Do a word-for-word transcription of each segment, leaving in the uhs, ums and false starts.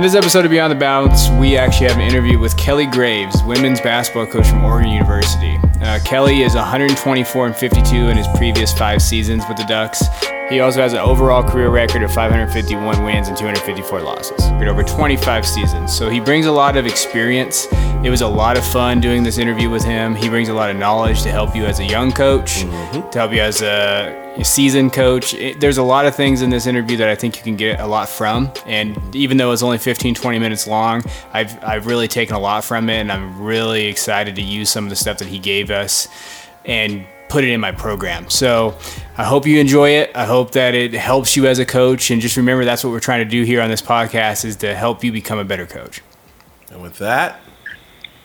On this episode of Beyond the Bounce, we actually have an interview with Kelly Graves, women's basketball coach from Oregon University. Uh, Kelly is one hundred twenty-four and fifty-two in his previous five seasons with the Ducks. He also has an overall career record of five hundred fifty-one wins and two hundred fifty-four losses, but over twenty-five seasons. So he brings a lot of experience. It was a lot of fun doing this interview with him. He brings a lot of knowledge to help you as a young coach, mm-hmm. to help you as a seasoned coach. It, there's a lot of things in this interview that I think you can get a lot from. And even though it's only fifteen, twenty minutes long, I've, I've really taken a lot from it, and I'm really excited to use some of the stuff that he gave us and put it in my program. So I hope you enjoy it. I hope that it helps you as a coach. And just remember, that's what we're trying to do here on this podcast, is to help you become a better coach. And with that,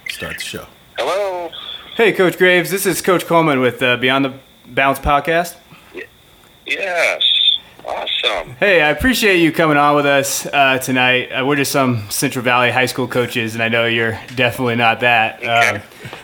start the show. Hello. Hey, Coach Graves. This is Coach Coleman with uh, Beyond the Bounce podcast. Yes. Awesome. Hey, I appreciate you coming on with us uh, tonight. Uh, we're just some Central Valley high school coaches, and I know you're definitely not that. Um,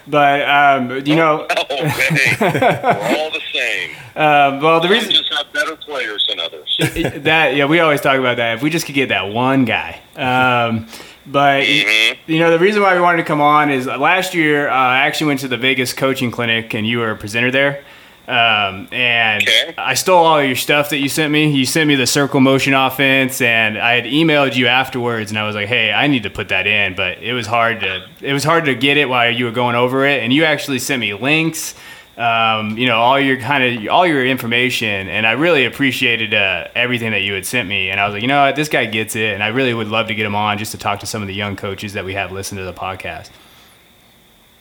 but, um, you know. Oh, okay. We're all the same. Uh, well, the reason. We just have better players than others. that, yeah, we always talk about that. If we just could get that one guy. Um, but, mm-hmm. you know, the reason why we wanted to come on is last year uh, I actually went to the Vegas Coaching Clinic, and you were a presenter there. Um, and okay. I stole all of your stuff that you sent me. You sent me the circle motion offense, and I had emailed you afterwards, and I was like, hey, I need to put that in, but it was hard to, it was hard to get it while you were going over it. And you actually sent me links, um, you know, all your kind of, all your information. And I really appreciated, uh, everything that you had sent me. And I was like, you know what, this guy gets it. And I really would love to get him on just to talk to some of the young coaches that we have listen to the podcast.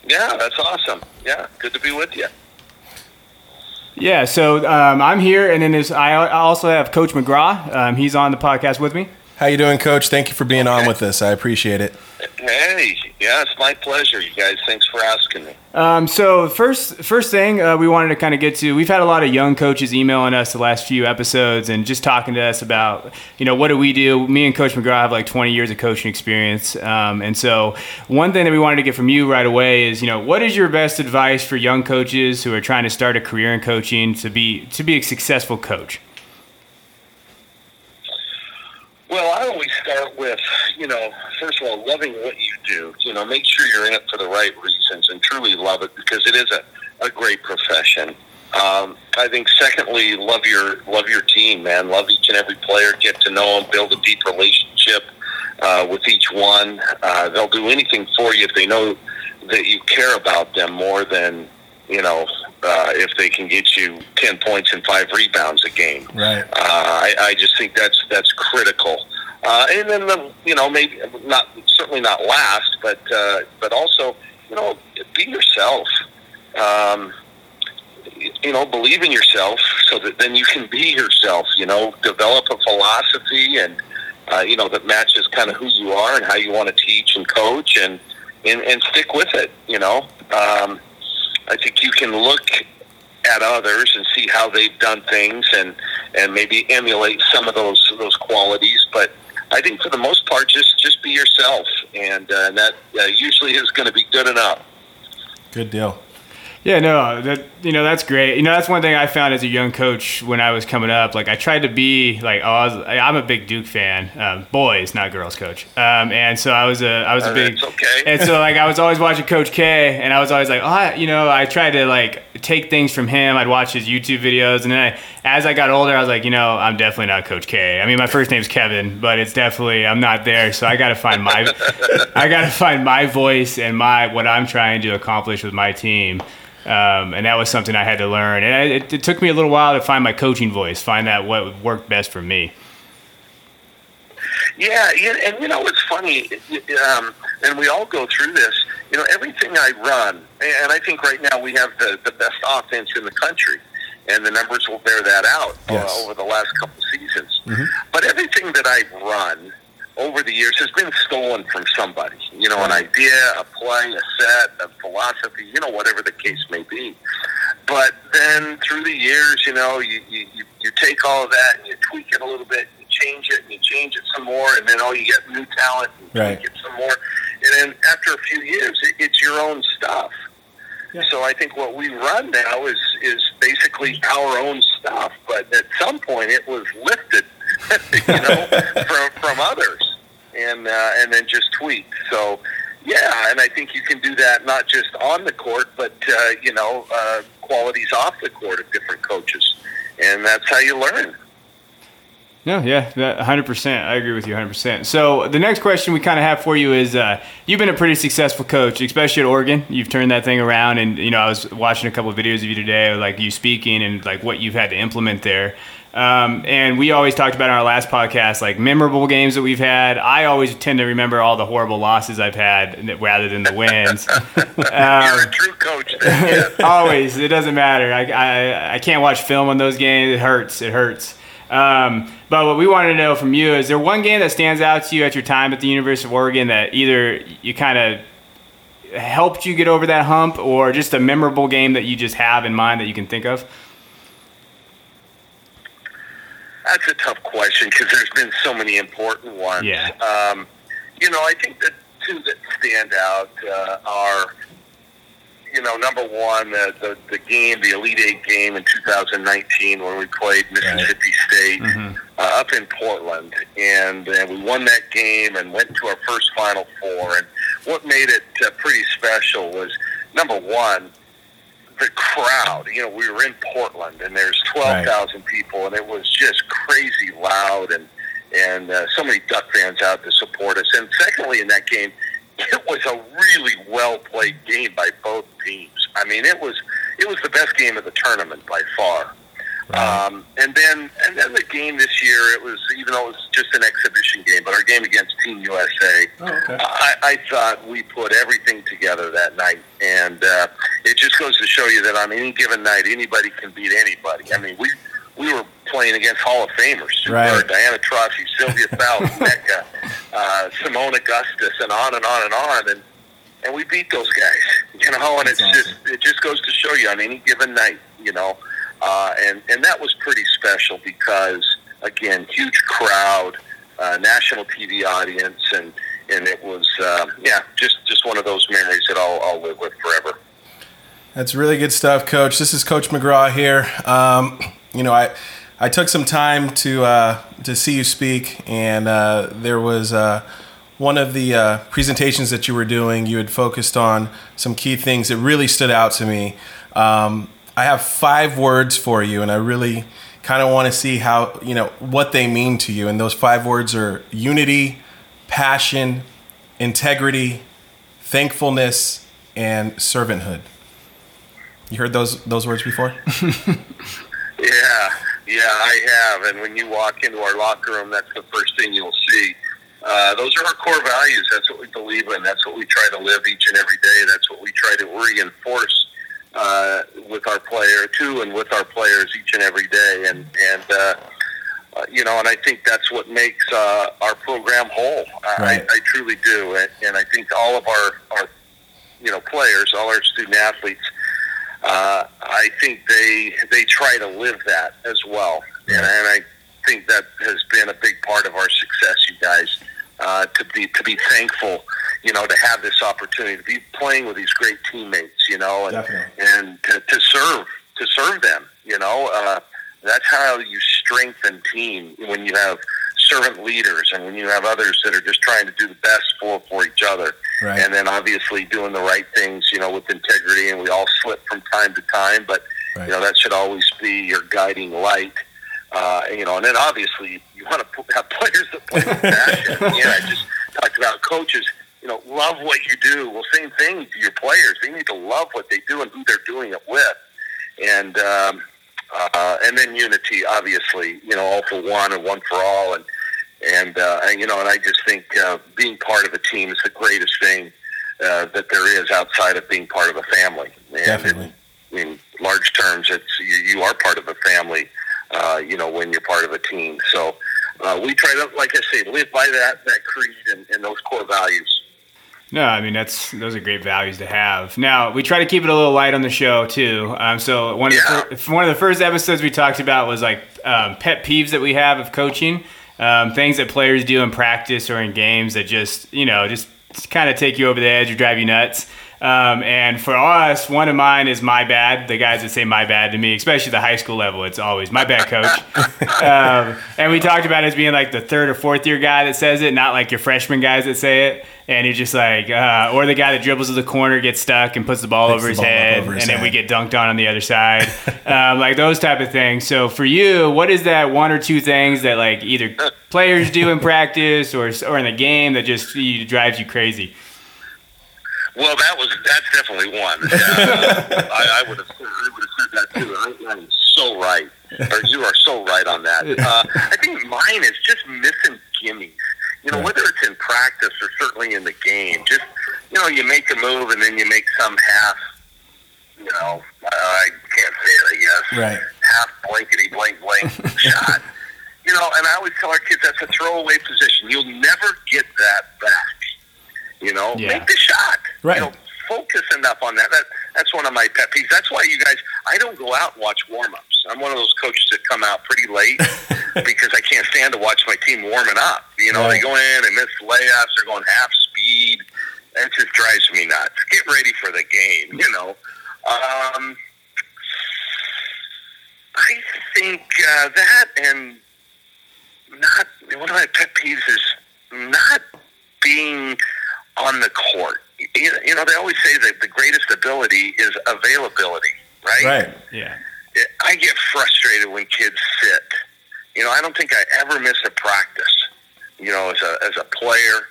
Yeah, that's awesome. Yeah. Good to be with you. Yeah, so um, I'm here, and then there's, I also have Coach McGraw. Um, he's on the podcast with me. How you doing, Coach? Thank you for being on with us. I appreciate it. Hey, yeah, it's my pleasure, you guys. Thanks for asking me. Um, so first first thing uh, we wanted to kind of get to, we've had a lot of young coaches emailing us the last few episodes and just talking to us about, you know, what do we do? Me and Coach McGraw have like twenty years of coaching experience. Um, and so one thing that we wanted to get from you right away is, you know, what is your best advice for young coaches who are trying to start a career in coaching to be to be a successful coach? Well, I always start with, you know, first of all, loving what you do. You know, make sure you're in it for the right reasons and truly love it, because it is a, a great profession. Um, I think, secondly, love your love your team, man. Love each and every player. Get to know them. Build a deep relationship uh, with each one. Uh, they'll do anything for you if they know that you care about them more than, you know, uh, if they can get you ten points and five rebounds a game. Right. Uh, I, I just think that's that's critical. Uh, and then, the, you know, maybe not certainly not last, but uh, but also, you know, be yourself. Um, you know, believe in yourself so that then you can be yourself. You know, develop a philosophy and uh, you know, that matches kind of who you are and how you want to teach and coach, and and, and stick with it. You know. Um, I think you can look at others and see how they've done things, and, and maybe emulate some of those those qualities. But I think for the most part, just just be yourself, and, uh, and that uh, usually is going to be good enough. Good deal. Yeah, no, that, you know, that's great. You know, that's one thing I found as a young coach when I was coming up. Like, I tried to be like, oh, I was, I'm a big Duke fan, um, boys, not girls, coach. Um, and so I was a, I was a big, uh, that's okay. And so like I was always watching Coach K, and I was always like, oh, I, you know, I tried to like take things from him. I'd watch his YouTube videos, and then I, as I got older, I was like, you know, I'm definitely not Coach K. I mean, my first name's Kevin, but it's definitely, I'm not there. So I got to find my, I got to find my voice and my what I'm trying to accomplish with my team. Um, and that was something I had to learn. And I, it, it took me a little while to find my coaching voice, find out what worked best for me. Yeah, and you know, it's funny, um, and we all go through this. You know, everything I run, and I think right now we have the, the best offense in the country, and the numbers will bear that out. Yes. uh, over the last couple of seasons. Mm-hmm. But everything that I've run over the years has been stolen from somebody, you know, an idea, a play, a set, a philosophy, you know, whatever the case may be. But then through the years, you know, you, you, you take all of that and you tweak it a little bit, you change it and you change it some more, and then, oh, you get new talent and you right. tweak it some more. And then after a few years, it, it's your own stuff. Yeah. So I think what we run now is, is basically our own stuff. But at some point it was lifted, you know, from, from others. and uh, and then just tweak. So, yeah, and I think you can do that not just on the court, but, uh, you know, uh, qualities off the court of different coaches. And that's how you learn. No, yeah, one hundred percent. I agree with you one hundred percent. So the next question we kind of have for you is, uh, you've been a pretty successful coach, especially at Oregon. You've turned that thing around, and, you know, I was watching a couple of videos of you today, like you speaking and like what you've had to implement there. Um, and we always talked about in our last podcast, like memorable games that we've had. I always tend to remember all the horrible losses I've had rather than the wins. um, You're a true coach. Then, yeah. Always. It doesn't matter. I, I, I can't watch film on those games. It hurts. It hurts. Um, but what we wanted to know from you, is there one game that stands out to you at your time at the University of Oregon that either you kind of helped you get over that hump, or just a memorable game that you just have in mind that you can think of? That's a tough question, because there's been so many important ones. Yeah. Um, you know, I think the two that stand out uh, are, you know, number one, the, the, the game, the Elite Eight game in two thousand nineteen when we played Mississippi right. State mm-hmm. uh, up in Portland. And uh, we won that game and went to our first Final Four. And what made it uh, pretty special was, number one, the crowd. You know, we were in Portland, and there's twelve thousand right. people, and it was just crazy loud, and and uh, so many Duck fans out to support us. And secondly, in that game, it was a really well played game by both teams. I mean, it was it was the best game of the tournament by far. Right. Um, and then and then the game this year, it was, even though it was just an exhibition game, but our game against Team U S A, oh, okay. I, I thought we put everything together that night, and uh, it just goes to show you that on any given night, anybody can beat anybody. I mean, we we were playing against Hall of Famers, right. Diana Taurasi, Sylvia Fowles, Mecca, uh, Simone Augustus, and on and on and on, and and we beat those guys. You know, and it's awesome. just it just goes to show you on any given night, you know. Uh, and, and that was pretty special because, again, huge crowd, uh, national T V audience, and, and it was, uh, yeah, just, just one of those memories that I'll, I'll live with forever. That's really good stuff, Coach. This is Coach McGraw here. Um, you know, I I took some time to uh, to see you speak, and uh, there was uh, one of the uh, presentations that you were doing. You had focused on some key things that really stood out to me. Um I have five words for you, and I really kind of want to see how, you know, what they mean to you. And those five words are unity, passion, integrity, thankfulness, and servanthood. You heard those those words before? yeah, yeah, I have. And when you walk into our locker room, that's the first thing you'll see. Uh, those are our core values. That's what we believe in. That's what we try to live each and every day. That's what we try to reinforce Uh, with our player too, and with our players each and every day, and and uh, uh, you know, and I think that's what makes uh, our program whole. I, right. I, I truly do, and, and I think all of our, our you know players, all our student athletes, uh, I think they they try to live that as well, yeah. and, and I think that has been a big part of our success, you guys. Uh, to be to be thankful, you know, to have this opportunity to be playing with these great teammates, you know, and Definitely. and to, to serve to serve them, you know, uh, that's how you strengthen team, when you have servant leaders and when you have others that are just trying to do the best for for each other, right. and then obviously doing the right things, you know, with integrity. And we all slip from time to time, but right. you know, that should always be your guiding light. Uh, you know, and then obviously you want to have players that play with passion. You know, I just talked about coaches, you know, love what you do. Well, same thing to your players. They need to love what they do and who they're doing it with. And um, uh, and then unity, obviously, you know, all for one and one for all. And, and, uh, and you know, and I just think uh, being part of a team is the greatest thing uh, that there is outside of being part of a family. And Definitely. It, in large terms, it's you, you are part of a family. Uh, you know, when you're part of a team. So uh, we try to, like I say, live by that that creed and, and those core values. No, I mean, that's those are great values to have. Now, we try to keep it a little light on the show, too. Um, so one, yeah. of the fir- one of the first episodes we talked about was, like, um, pet peeves that we have of coaching, um, things that players do in practice or in games that just, you know, just kind of take you over the edge or drive you nuts. Um, and for us, one of mine is my bad. The guys that say my bad to me, especially the high school level, it's always my bad, coach. um, and we talked about it as being like the third or fourth year guy that says it, not like your freshman guys that say it. And you're just like, uh, or the guy that dribbles to the corner, gets stuck, and puts the ball, over, the his ball head, over his and head, and then we get dunked on on the other side. um, like those type of things. So for you, what is that one or two things that like either players do in practice or or in the game that just you, drives you crazy? Well, that was that's definitely one. Yeah, I, I would have I would have said that too. I, I'm so right, or you are so right on that. Uh, I think mine is just missing gimmies. You know, whether it's in practice or certainly in the game, just, you know, you make a move and then you make some half, you know, I can't say it, I guess, right. half blankety blank blank shot. You know, and I always tell our kids that's a throwaway position. You'll never get that back. You know, yeah. make the shot. Right. You know, focus enough on that. that. That's one of my pet peeves. That's why you guys, I don't go out and watch warm-ups. I'm one of those coaches that come out pretty late because I can't stand to watch my team warming up. You know, right. they go in and miss layups. They're going half speed. That just drives me nuts. Get ready for the game, you know. Um, I think uh, that and not – one of my pet peeves is not being on the court. You know, they always say that the greatest ability is availability, right? Right, yeah. I get frustrated when kids sit. You know, I don't think I ever miss a practice, you know, as a as a player.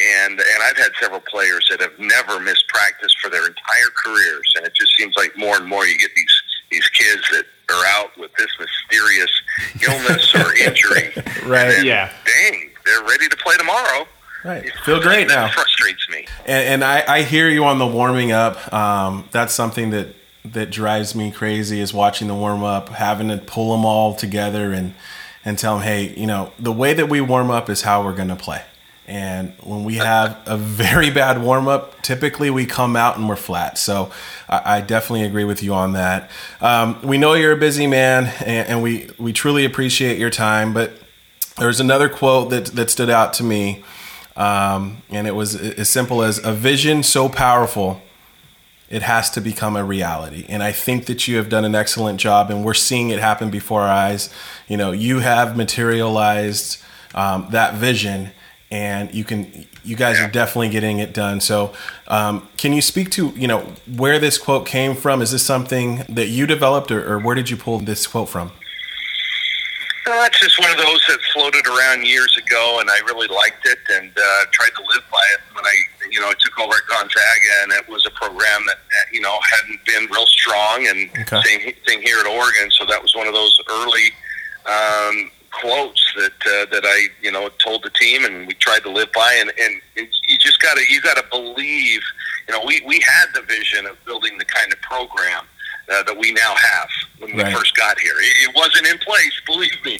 And and I've had several players that have never missed practice for their entire careers. And it just seems like more and more you get these, these kids that are out with this mysterious illness or injury. Right, and, yeah. Dang, they're ready to play tomorrow. Right. Feel great now. That frustrates me. And, and I, I hear you on the warming up. Um, that's something that, that drives me crazy is watching the warm up, having to pull them all together and, and tell them, hey, you know, the way that we warm up is how we're going to play. And when we have a very bad warm up, typically we come out and we're flat. So I, I definitely agree with you on that. Um, we know you're a busy man and, and we, we truly appreciate your time, but there's another quote that, that stood out to me. Um, and it was as simple as a vision so powerful, it has to become a reality. And I think that you have done an excellent job and we're seeing it happen before our eyes. You know, you have materialized um, that vision and you can, you guys yeah. are definitely getting it done. So um, can you speak to, you know, where this quote came from? Is this something that you developed or, or where did you pull this quote from? Well, that's just one of those that floated around years ago, and I really liked it and uh, tried to live by it when I, you know, I took over at Gonzaga, and it was a program that, you know, hadn't been real strong, and okay. same thing here at Oregon, so that was one of those early um, quotes that uh, that I, you know, told the team, and we tried to live by, and, and you just got to, you got to believe, you know, we, we had the vision of building the kind of program Uh, that we now have when we right. first got here. It, it wasn't in place, believe me,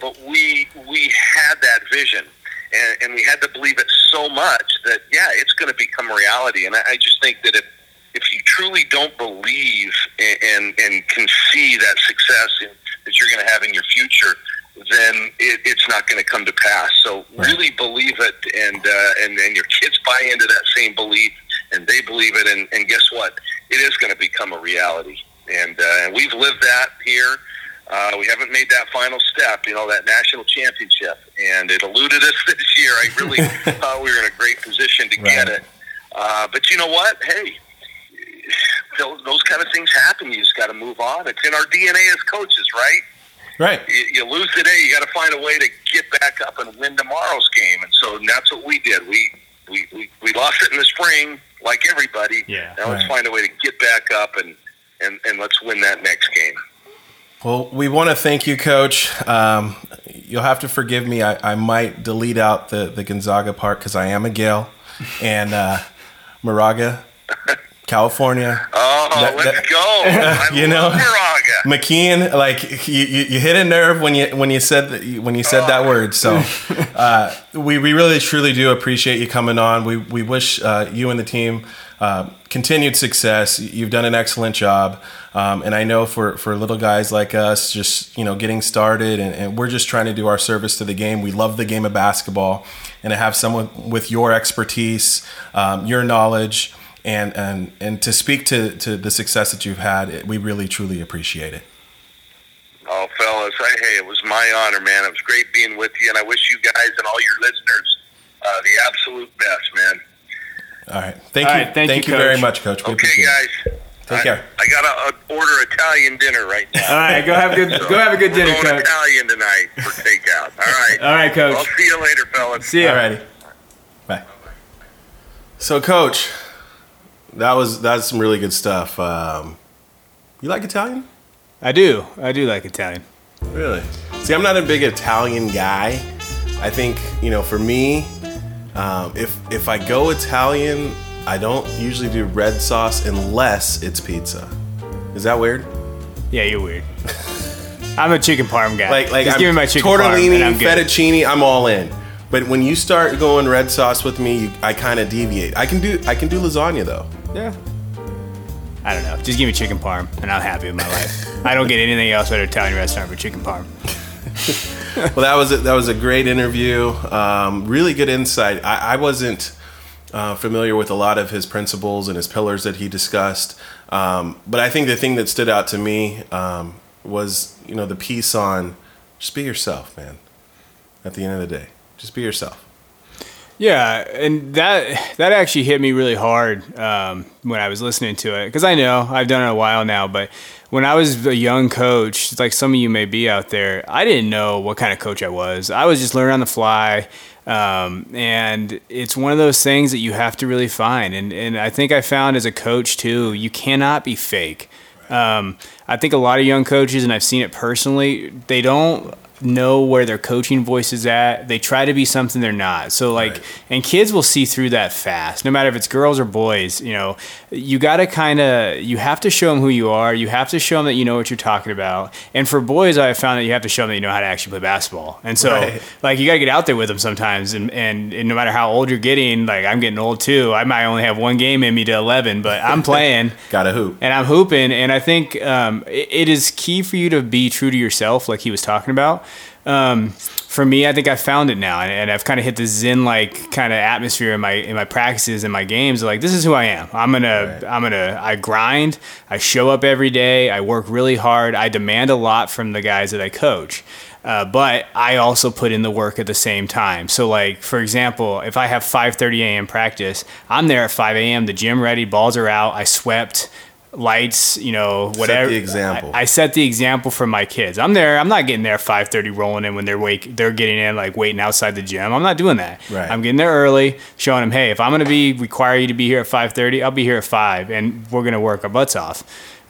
but we we had that vision, and, and we had to believe it so much that, yeah, it's going to become reality. And I, I just think that if, if you truly don't believe and, and, and can see that success in, that you're going to have in your future, then it, it's not going to come to pass. So right. really believe it, and, uh, and, and your kids buy into that same belief, and they believe it, and, and guess what? It is going to become a reality, and uh, and we've lived that here. Uh, we haven't made that final step, you know, that national championship, and it eluded us this year. I really thought we were in a great position to right. get it, uh, but you know what? Hey, those, those kind of things happen. You just got to move on. It's in our D N A as coaches, right? Right. You, you lose today, you got to find a way to get back up and win tomorrow's game, and so that's what we did. We we we, we lost it in the spring. Like everybody, yeah, now let's right. find a way to get back up and, and, and let's win that next game. Well, we want to thank you, Coach. Um, you'll have to forgive me. I, I might delete out the, the Gonzaga part because I am a Gael and uh, Moraga, California. Oh, that, let's that, go! I you know, Moraga, McKeon. Like you, you, you hit a nerve when you when you said that, when you said oh. that word. So uh, we we really truly do appreciate you coming on. We we wish uh, you and the team uh, continued success. You've done an excellent job, um, and I know for for little guys like us, just you know, getting started, and, and we're just trying to do our service to the game. We love the game of basketball, and to have someone with your expertise, um, your knowledge. and and and to speak to, to the success that you've had. We really truly appreciate it. Oh, fellas, I, hey, it was my honor, man. It was great being with you, and I wish you guys and all your listeners uh, the absolute best, man. All right, thank all you, right, thank, thank you, you very much, Coach. We okay, guys. It. Take I, care. I gotta uh, order Italian dinner right now. All right, go have a good so go have a good we're dinner, going Coach. Italian tonight for takeout. All right, all right, Coach. I'll see you later, fellas. See you. All righty. Bye. So, Coach, that was that's some really good stuff. Um, you like Italian? I do. I do like Italian. Really? See, I'm not a big Italian guy. I think, you know, for me, um, if if I go Italian, I don't usually do red sauce unless it's pizza. Is that weird? Yeah, you're weird. I'm a chicken parm guy. Like, like just I'm give me my chicken tortellini, parm, and I'm fettuccine, good. I'm all in. But when you start going red sauce with me, you, I kind of deviate. I can do I can do lasagna though. Yeah. I don't know. Just give me chicken parm, and I'm happy with my life. I don't get anything else at an Italian restaurant but chicken parm. Well, that was a, that was a great interview. Um, really good insight. I, I wasn't. Uh, familiar with a lot of his principles and his pillars that he discussed. Um, but I think the thing that stood out to me um, was, you know, the piece on just be yourself, man. At the end of the day, just be yourself. Yeah, and that that actually hit me really hard um, when I was listening to it. Because I know, I've done it a while now, but when I was a young coach, like some of you may be out there, I didn't know what kind of coach I was. I was just learning on the fly. Um, and it's one of those things that you have to really find. And, and I think I found as a coach too, you cannot be fake. Um, I think a lot of young coaches, and I've seen it personally, they don't know where their coaching voice is at. They try to be something they're not. So like, right. And kids will see through that fast, no matter if it's girls or boys, you know, you got to kind of, you have to show them who you are. You have to show them that you know what you're talking about. And for boys, I found that you have to show them that you know how to actually play basketball. And so right. like, you got to get out there with them sometimes. And, and, and no matter how old you're getting, like I'm getting old too. I might only have one game in me to eleven, but I'm playing. Got a hoop. And I'm hooping. And I think um, it, it is key for you to be true to yourself, like he was talking about. Um, for me, I think I found it now, and, and I've kind of hit the zen like kind of atmosphere in my in my practices and my games. Like this is who I am. I'm gonna right. I'm gonna I grind. I show up every day. I work really hard. I demand a lot from the guys that I coach, uh, but I also put in the work at the same time. So like for example, if I have five thirty a.m. practice, I'm there at five a.m. The gym ready, balls are out. I swept. Lights, you know, whatever. Set the example. I, I set the example for my kids. I'm there. I'm not getting there five thirty rolling in when they're wake. They're getting in like waiting outside the gym. I'm not doing that. Right. I'm getting there early, showing them, hey, if I'm going to be require you to be here at five thirty, I'll be here at five, and we're going to work our butts off.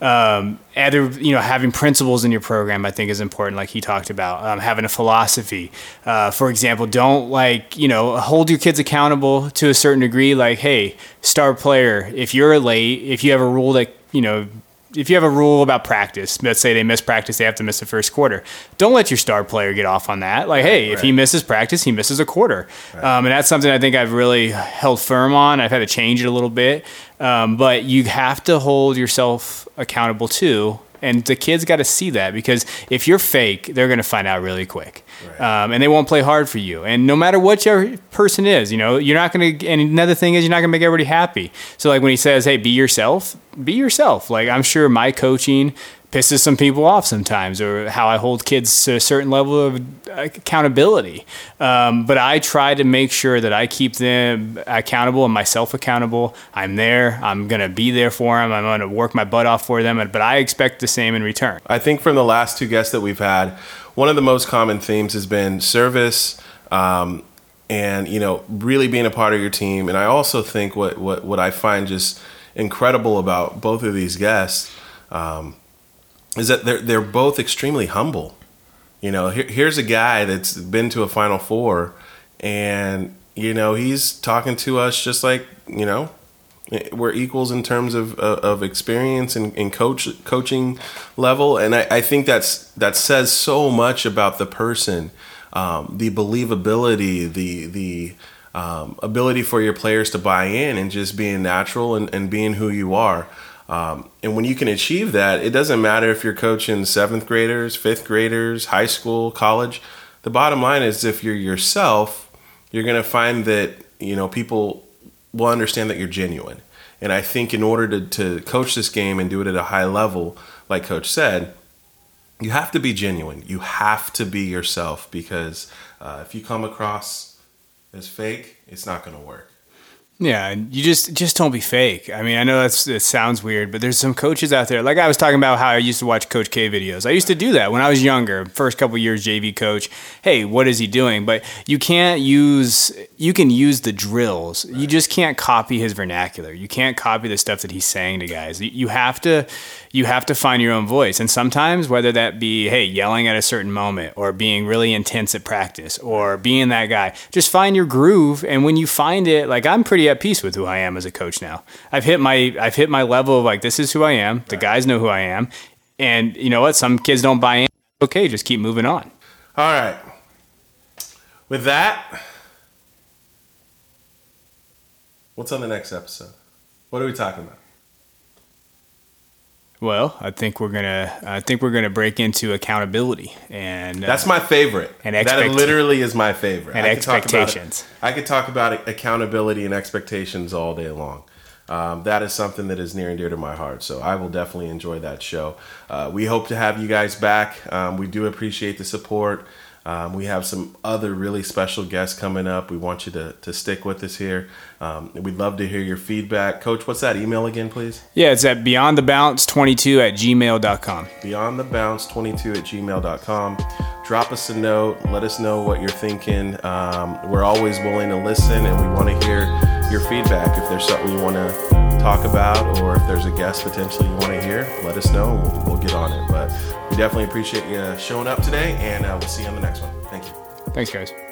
Um, other, you know, having principles in your program, I think is important. Like he talked about, um, having a philosophy, uh, for example, don't like, you know, hold your kids accountable to a certain degree. Like, hey, star player, if you're late, if you have a rule that, you know, if you have a rule about practice, let's say they miss practice, they have to miss the first quarter. Don't let your star player get off on that. Like, hey, right. if he misses practice, he misses a quarter. Right. Um, and that's something I think I've really held firm on. I've had to change it a little bit. Um, but you have to hold yourself accountable too. And the kids got to see that, because if you're fake, they're going to find out really quick. Right. Um, and they won't play hard for you. And no matter what your person is, you know, you're not going to, and another thing is you're not going to make everybody happy. So like when he says, hey, be yourself, be yourself. Like I'm sure my coaching pisses some people off sometimes, or how I hold kids to a certain level of accountability. Um, but I try to make sure that I keep them accountable and myself accountable. I'm there. I'm going to be there for them. I'm going to work my butt off for them. But I expect the same in return. I think from the last two guests that we've had, one of the most common themes has been service um, and, you know, really being a part of your team. And I also think what, what, what I find just incredible about both of these guests um, is that they're they're both extremely humble. You know, here, here's a guy that's been to a Final Four, and you know he's talking to us just like, you know, we're equals in terms of of experience and, and coach coaching level. And I, I think that's that says so much about the person, um, the believability, the the um, ability for your players to buy in, and just being natural and, and being who you are. Um, and when you can achieve that, it doesn't matter if you're coaching seventh graders, fifth graders, high school, college. The bottom line is if you're yourself, you're going to find that, you know, people will understand that you're genuine. And I think in order to, to coach this game and do it at a high level, like Coach said, you have to be genuine. You have to be yourself, because uh, if you come across as fake, it's not going to work. Yeah, you just just don't be fake. I mean, I know that's, it sounds weird, but there's some coaches out there. Like I was talking about how I used to watch Coach K videos. I used to do that when I was younger, first couple years J V coach. Hey, what is he doing? But you can't use, you can use the drills. Right. You just can't copy his vernacular. You can't copy the stuff that he's saying to guys. You have to, you have to find your own voice. And sometimes, whether that be, hey, yelling at a certain moment or being really intense at practice or being that guy, just find your groove. And when you find it, like I'm pretty at peace with who I am as a coach now. I've hit my I've hit my level of like, this is who I am. The guys know who I am. And you know what? Some kids don't buy in. Okay, just keep moving on. All right. With that, what's on the next episode? What are we talking about? Well, I think we're gonna I think we're gonna break into accountability, and uh, that's my favorite. And expect- that literally is my favorite. And I expectations. Could I could talk about accountability and expectations all day long. Um, that is something that is near and dear to my heart. So I will definitely enjoy that show. Uh, we hope to have you guys back. Um, we do appreciate the support. Um, we have some other really special guests coming up. We want you to, to stick with us here. Um, we'd love to hear your feedback. Coach, what's that email again, please? Yeah, it's at beyond the bounce twenty two at gmail dot com. beyond the bounce twenty two at gmail dot com. Drop us a note. Let us know what you're thinking. Um, we're always willing to listen, and we want to hear your feedback. If there's something you want to talk about, or if there's a guest potentially you want to hear, let us know. We'll, we'll get on it. But we definitely appreciate you showing up today, and uh, we'll see you on the next one. Thank you. Thanks, guys.